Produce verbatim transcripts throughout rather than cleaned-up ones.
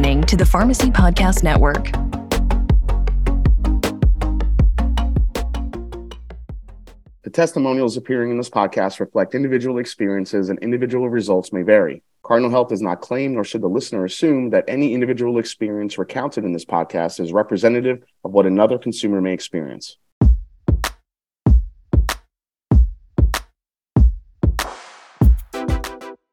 listening to the Pharmacy Podcast Network. The testimonials appearing in this podcast reflect individual experiences, and individual results may vary. Cardinal Health is not claimed, nor should the listener assume that any individual experience recounted in this podcast is representative of what another consumer may experience.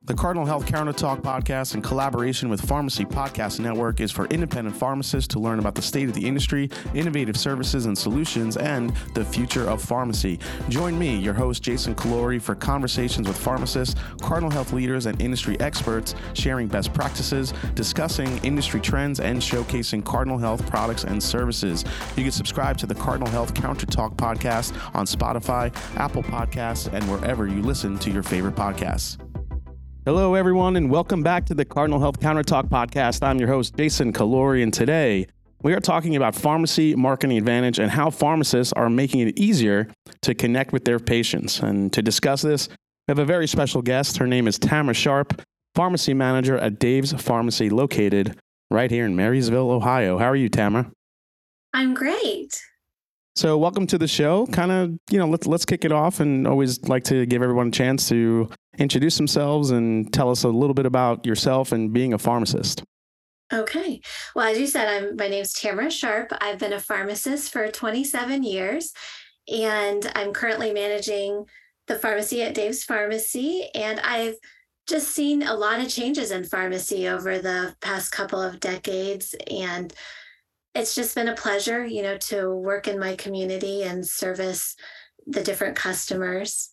The Cardinal Health Counter Talk Podcast, in collaboration with Pharmacy Podcast Network, is for independent pharmacists to learn about the state of the industry, innovative services and solutions, and the future of pharmacy. Join me, your host, Jason Callori, for conversations with pharmacists, Cardinal Health leaders, and industry experts, sharing best practices, discussing industry trends, and showcasing Cardinal Health products and services. You can subscribe to the Cardinal Health Counter Talk Podcast on Spotify, Apple Podcasts, and wherever you listen to your favorite podcasts. Hello, everyone, and welcome back to the Cardinal Health Counter Talk Podcast. I'm your host, Jason Callori, and today we are talking about Pharmacy Marketing Advantage and how pharmacists are making it easier to connect with their patients. And to discuss this, we have a very special guest. Her name is Tamra Sharp, pharmacy manager at Dave's Pharmacy, located right here in Marysville, Ohio. How are you, Tamra? I'm great. So welcome to the show. Kind of, you know, let's let's kick it off, and always like to give everyone a chance to introduce themselves and tell us a little bit about yourself and being a pharmacist. Okay. Well, as you said, I'm, my name's Tamra Sharp. I've been a pharmacist for twenty-seven years, and I'm currently managing the pharmacy at Dave's Pharmacy. And I've just seen a lot of changes in pharmacy over the past couple of decades. And it's just been a pleasure, you know, to work in my community and service the different customers.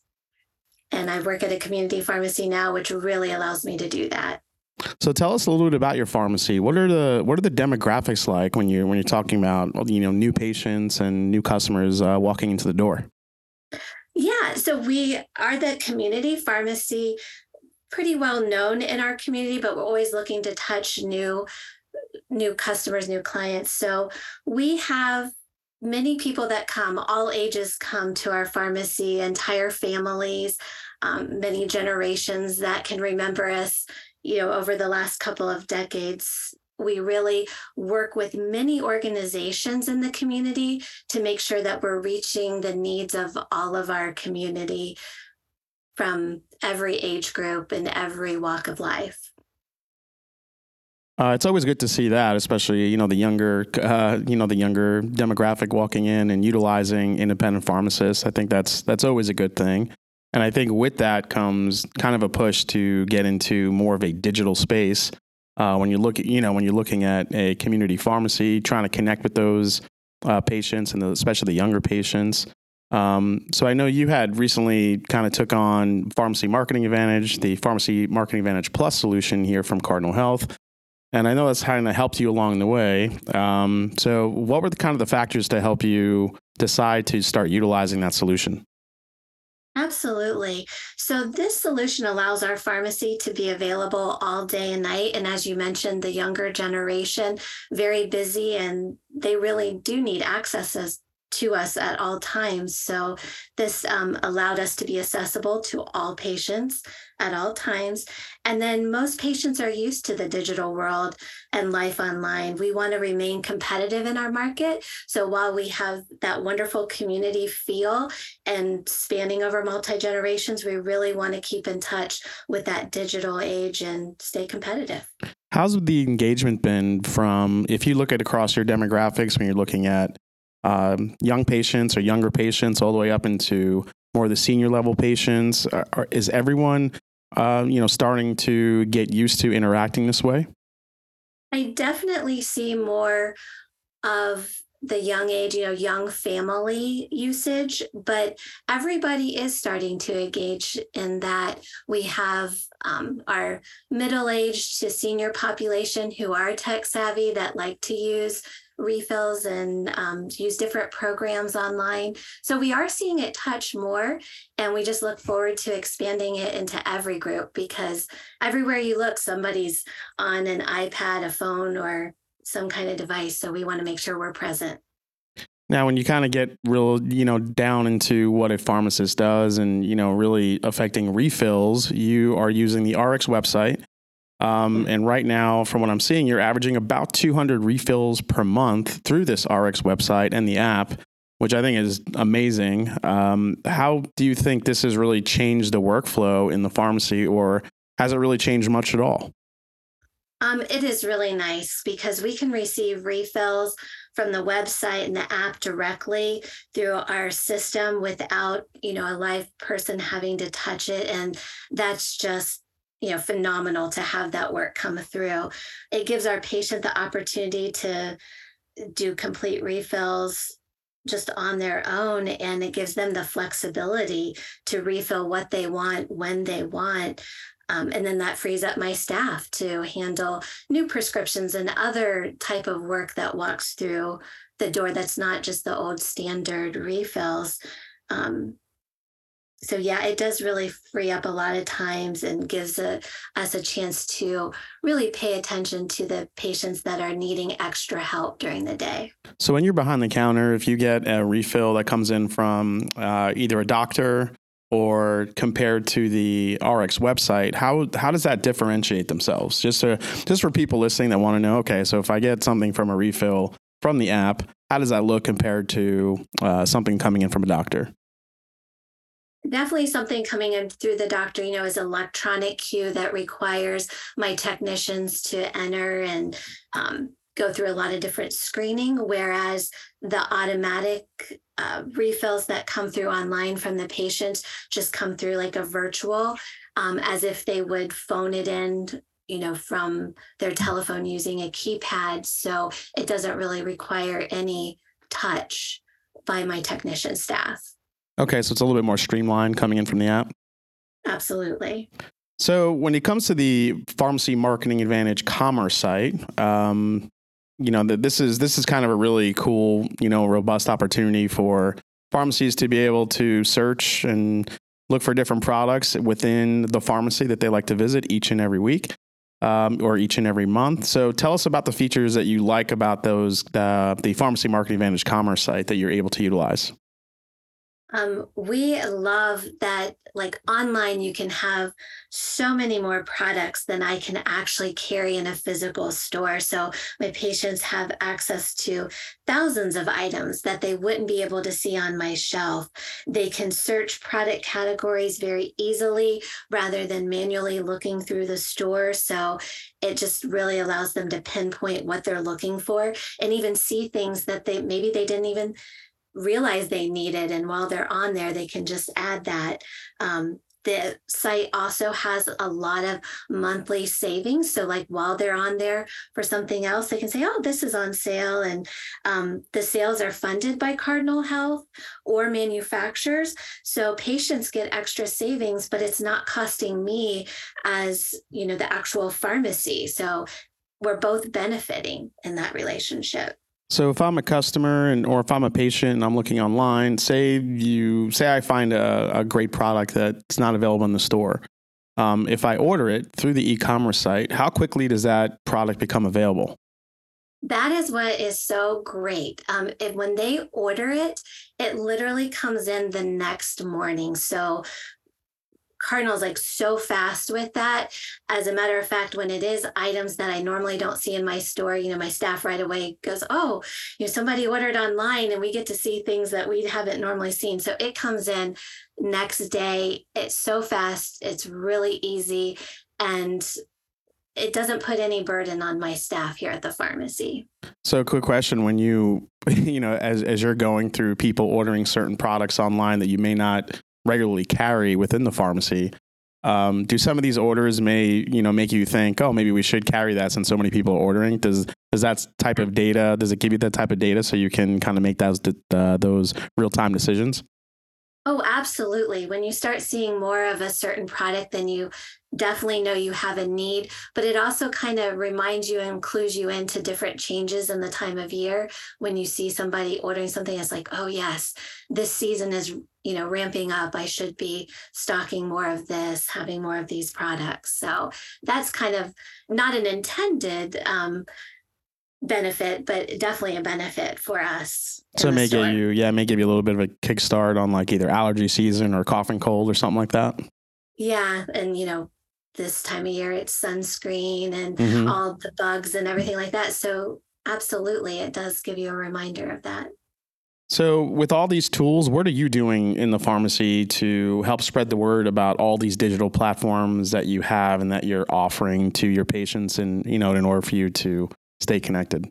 And I work at a community pharmacy now, which really allows me to do that. So tell us a little bit about your pharmacy. What are the what are the demographics like when you when you're talking about, you know, new patients and new customers uh, walking into the door? Yeah, so we are the community pharmacy, pretty well known in our community, but we're always looking to touch new new customers, new clients. So we have many people that come, all ages come to our pharmacy, entire families, um, many generations that can remember us, you know, over the last couple of decades. We really work with many organizations in the community to make sure that we're reaching the needs of all of our community from every age group and every walk of life. Uh, it's always good to see that, especially, you know, the younger, uh, you know, the younger demographic walking in and utilizing independent pharmacists. I think that's that's always a good thing. And I think with that comes kind of a push to get into more of a digital space. Uh, when you look at, you know, when you're looking at a community pharmacy, trying to connect with those uh, patients and the, especially the younger patients. Um, so I know you had recently kind of took on Pharmacy Marketing Advantage, the Pharmacy Marketing Advantage Plus solution here from Cardinal Health. And I know that's kind of helped you along the way. Um, so what were the kind of the factors to help you decide to start utilizing that solution? Absolutely. So this solution allows our pharmacy to be available all day and night. And as you mentioned, the younger generation, very busy, and they really do need access to us at all times. So this um, allowed us to be accessible to all patients at all times. And then most patients are used to the digital world and life online. We want to remain competitive in our market. So while we have that wonderful community feel and spanning over multi-generations, we really want to keep in touch with that digital age and stay competitive. How's the engagement been from, if you look at across your demographics, when you're looking at Um, young patients or younger patients all the way up into more of the senior level patients? Are, are, is everyone, uh, you know, starting to get used to interacting this way? I definitely see more of the young age, you know, young family usage, but everybody is starting to engage in that. We have um, our middle-aged to senior population who are tech savvy that like to use refills and um, use different programs online. So we are seeing it touch more, and we just look forward to expanding it into every group, because everywhere you look, somebody's on an iPad, a phone, or some kind of device. So we want to make sure we're present. Now, when you kind of get real, you know, down into what a pharmacist does and, you know, really affecting refills, you are using the R X website. Um, and right now, from what I'm seeing, you're averaging about two hundred refills per month through this R X website and the app, which I think is amazing. Um, how do you think this has really changed the workflow in the pharmacy, or has it really changed much at all? Um, it is really nice because we can receive refills from the website and the app directly through our system without, you know, a live person having to touch it. And that's just, you know, phenomenal to have that work come through. It gives our patient the opportunity to do complete refills just on their own, and it gives them the flexibility to refill what they want when they want. Um, and then that frees up my staff to handle new prescriptions and other type of work that walks through the door that's not just the old standard refills. Um, so yeah, it does really free up a lot of times and gives a, us a chance to really pay attention to the patients that are needing extra help during the day. So when you're behind the counter, if you get a refill that comes in from uh, either a doctor or compared to the R X website, how how does that differentiate themselves? Just to, just for people listening that want to know, okay, so if I get something from a refill from the app, how does that look compared to uh, something coming in from a doctor? Definitely something coming in through the doctor, you know, is an electronic queue that requires my technicians to enter and um, go through a lot of different screening, whereas the automatic uh, refills that come through online from the patients just come through like a virtual, um, as if they would phone it in, you know, from their telephone using a keypad. So it doesn't really require any touch by my technician staff. Okay, so it's a little bit more streamlined coming in from the app. Absolutely. So when it comes to the Pharmacy Marketing Advantage commerce site, um, you know, that this is this is kind of a really cool, you know, robust opportunity for pharmacies to be able to search and look for different products within the pharmacy that they like to visit each and every week um, or each and every month. So tell us about the features that you like about those, uh, the Pharmacy Marketing Advantage commerce site that you're able to utilize. Um, we love that, like online, you can have so many more products than I can actually carry in a physical store. So my patients have access to thousands of items that they wouldn't be able to see on my shelf. They can search product categories very easily rather than manually looking through the store. So it just really allows them to pinpoint what they're looking for and even see things that they maybe they didn't even realize they need it. And while they're on there, they can just add that. Um, the site also has a lot of monthly savings. So like while they're on there for something else, they can say, oh, this is on sale. And um, the sales are funded by Cardinal Health or manufacturers. So patients get extra savings, but it's not costing me as, you know, the actual pharmacy. So we're both benefiting in that relationship. So if I'm a customer and or if I'm a patient and I'm looking online, say you say I find a, a great product that's not available in the store. Um, if I order it through the e-commerce site, how quickly does that product become available? That is what is so great. Um, it, when they order it, it literally comes in the next morning. So Cardinal's like so fast with that. As a matter of fact, when it is items that I normally don't see in my store, you know, my staff right away goes, oh, you know, somebody ordered online, and we get to see things that we haven't normally seen. So it comes in next day. It's so fast. It's really easy. And it doesn't put any burden on my staff here at the pharmacy. So quick question, when you, you know, as, as you're going through people ordering certain products online that you may not regularly carry within the pharmacy. Um, do some of these orders may, you know, make you think, oh, maybe we should carry that since so many people are ordering? Does does that type of data, does it give you that type of data so you can kind of make those, uh, those real-time decisions? Oh, absolutely. When you start seeing more of a certain product, then you definitely know you have a need, but it also kind of reminds you and clues you into different changes in the time of year. When you see somebody ordering something, it's like, oh yes, this season is, you know, ramping up. I should be stocking more of this, having more of these products. So that's kind of not an intended um, benefit, but definitely a benefit for us. So it may give you, yeah, it may give you a little bit of a kickstart on like either allergy season or cough and cold or something like that. Yeah. And, you know, this time of year, it's sunscreen and mm-hmm. all the bugs and everything like that. So absolutely, it does give you a reminder of that. So with all these tools, what are you doing in the pharmacy to help spread the word about all these digital platforms that you have and that you're offering to your patients and, you know, in order for you to stay connected?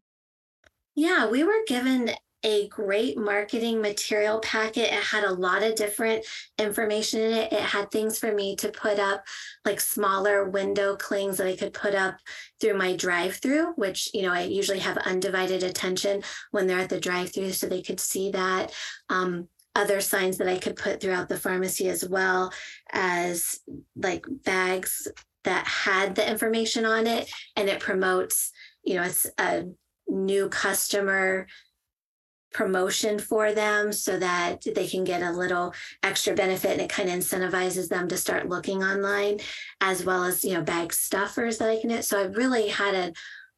Yeah, we were given a great marketing material packet. It had a lot of different information in it. It had things for me to put up, like smaller window clings that I could put up through my drive-through, which, you know, I usually have undivided attention when they're at the drive-through, so they could see that. Um, other signs that I could put throughout the pharmacy, as well as like bags that had the information on it, and it promotes, you know, it's a new customer promotion for them so that they can get a little extra benefit, and it kind of incentivizes them to start looking online, as well as, you know, bag stuffers that I can do. So I really had a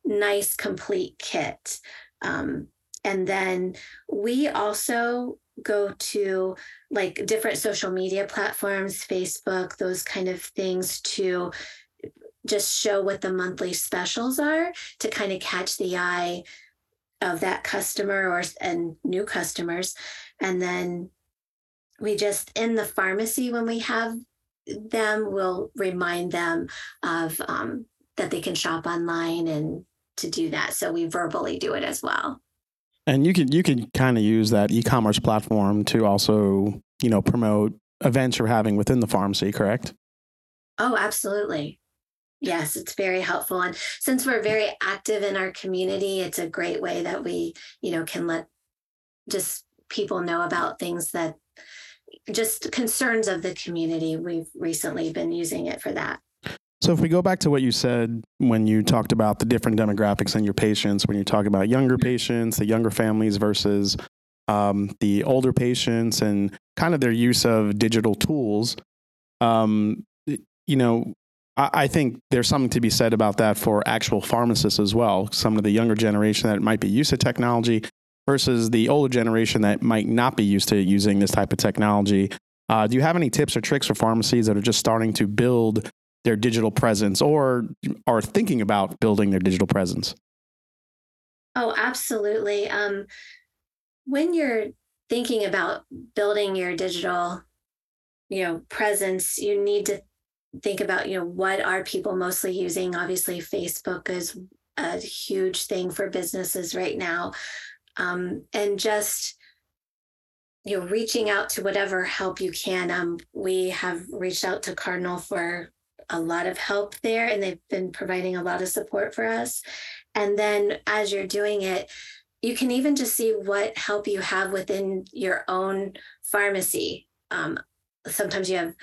nice complete kit. Um, and then we also go to like different social media platforms, Facebook, those kind of things, to just show what the monthly specials are to kind of catch the eye of that customer or and new customers. And then we just, in the pharmacy, when we have them, we'll remind them of um, that they can shop online and to do that. So we verbally do it as well. And you can you can kind of use that e-commerce platform to also, you know, promote events you're having within the pharmacy, correct? Oh, absolutely. Yes, it's very helpful. And since we're very active in our community, it's a great way that we, you know, can let just people know about things that just concerns of the community. We've recently been using it for that. So if we go back to what you said when you talked about the different demographics in your patients, when you talk about younger patients, the younger families versus um, the older patients and kind of their use of digital tools, um, you know, I think there's something to be said about that for actual pharmacists as well. Some of the younger generation that might be used to technology versus the older generation that might not be used to using this type of technology. Uh, do you have any tips or tricks for pharmacies that are just starting to build their digital presence or are thinking about building their digital presence? Oh, absolutely. Um, when you're thinking about building your digital, you know, presence, you need to think about, you know, what are people mostly using? Obviously, Facebook is a huge thing for businesses right now. Um, and just, you know, reaching out to whatever help you can. Um, we have reached out to Cardinal for a lot of help there, and they've been providing a lot of support for us. And then as you're doing it, you can even just see what help you have within your own pharmacy. Um, sometimes you have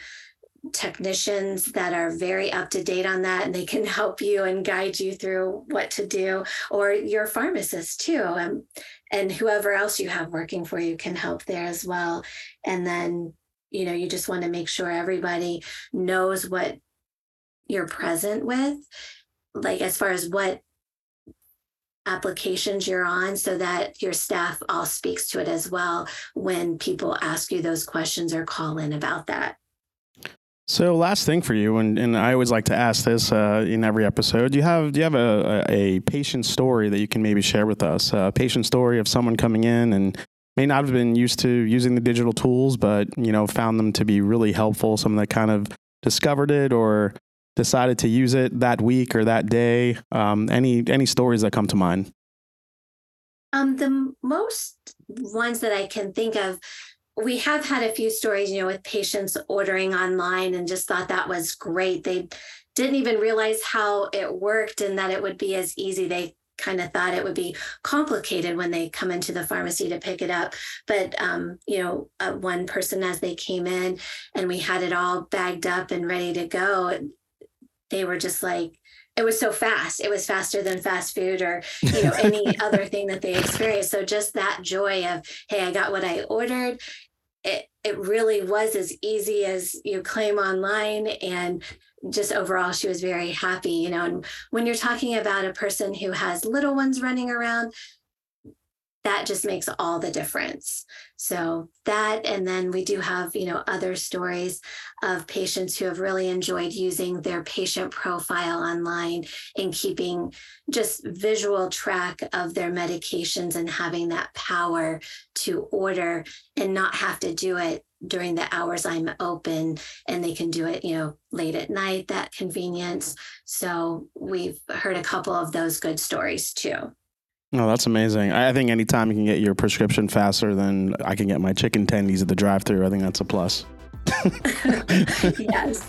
technicians that are very up to date on that, and they can help you and guide you through what to do, or your pharmacist too. Um, and whoever else you have working for you can help there as well. And then, you know, you just want to make sure everybody knows what you're present with, like as far as what applications you're on, so that your staff all speaks to it as well when people ask you those questions or call in about that. So last thing for you, and, and I always like to ask this uh, in every episode, do you have do you have a, a, a patient story that you can maybe share with us? A patient story of someone coming in and may not have been used to using the digital tools, but, you know, found them to be really helpful, someone that kind of discovered it or decided to use it that week or that day. Um, any any stories that come to mind? Um, the most ones that I can think of, we have had a few stories, you know, with patients ordering online and just thought that was great. They didn't even realize how it worked and that it would be as easy. They kind of thought it would be complicated when they come into the pharmacy to pick it up. But, um, you know, uh, one person, as they came in and we had it all bagged up and ready to go, they were just like, it was so fast. It was faster than fast food or, you know, any other thing that they experienced. So just that joy of, hey, I got what I ordered. It it really was as easy as you claim online. And just overall, she was very happy, you know. And when you're talking about a person who has little ones running around, that just makes all the difference. So that, and then we do have, you know, other stories of patients who have really enjoyed using their patient profile online and keeping just visual track of their medications and having that power to order and not have to do it during the hours I'm open, and they can do it, you know, late at night, that convenience. So we've heard a couple of those good stories too. Oh, that's amazing. I think anytime you can get your prescription faster than I can get my chicken tendies at the drive-thru, I think that's a plus. Yes.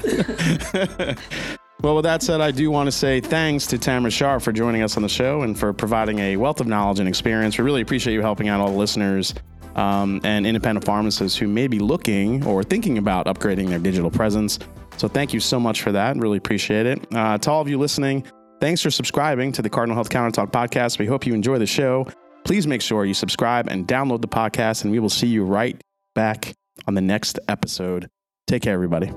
Well, with that said, I do want to say thanks to Tamra Sharp for joining us on the show and for providing a wealth of knowledge and experience. We really appreciate you helping out all the listeners um, and independent pharmacists who may be looking or thinking about upgrading their digital presence. So thank you so much for that. Really appreciate it. Uh, to all of you listening, thanks for subscribing to the Cardinal Health Counter Talk podcast. We hope you enjoy the show. Please make sure you subscribe and download the podcast, and we will see you right back on the next episode. Take care, everybody.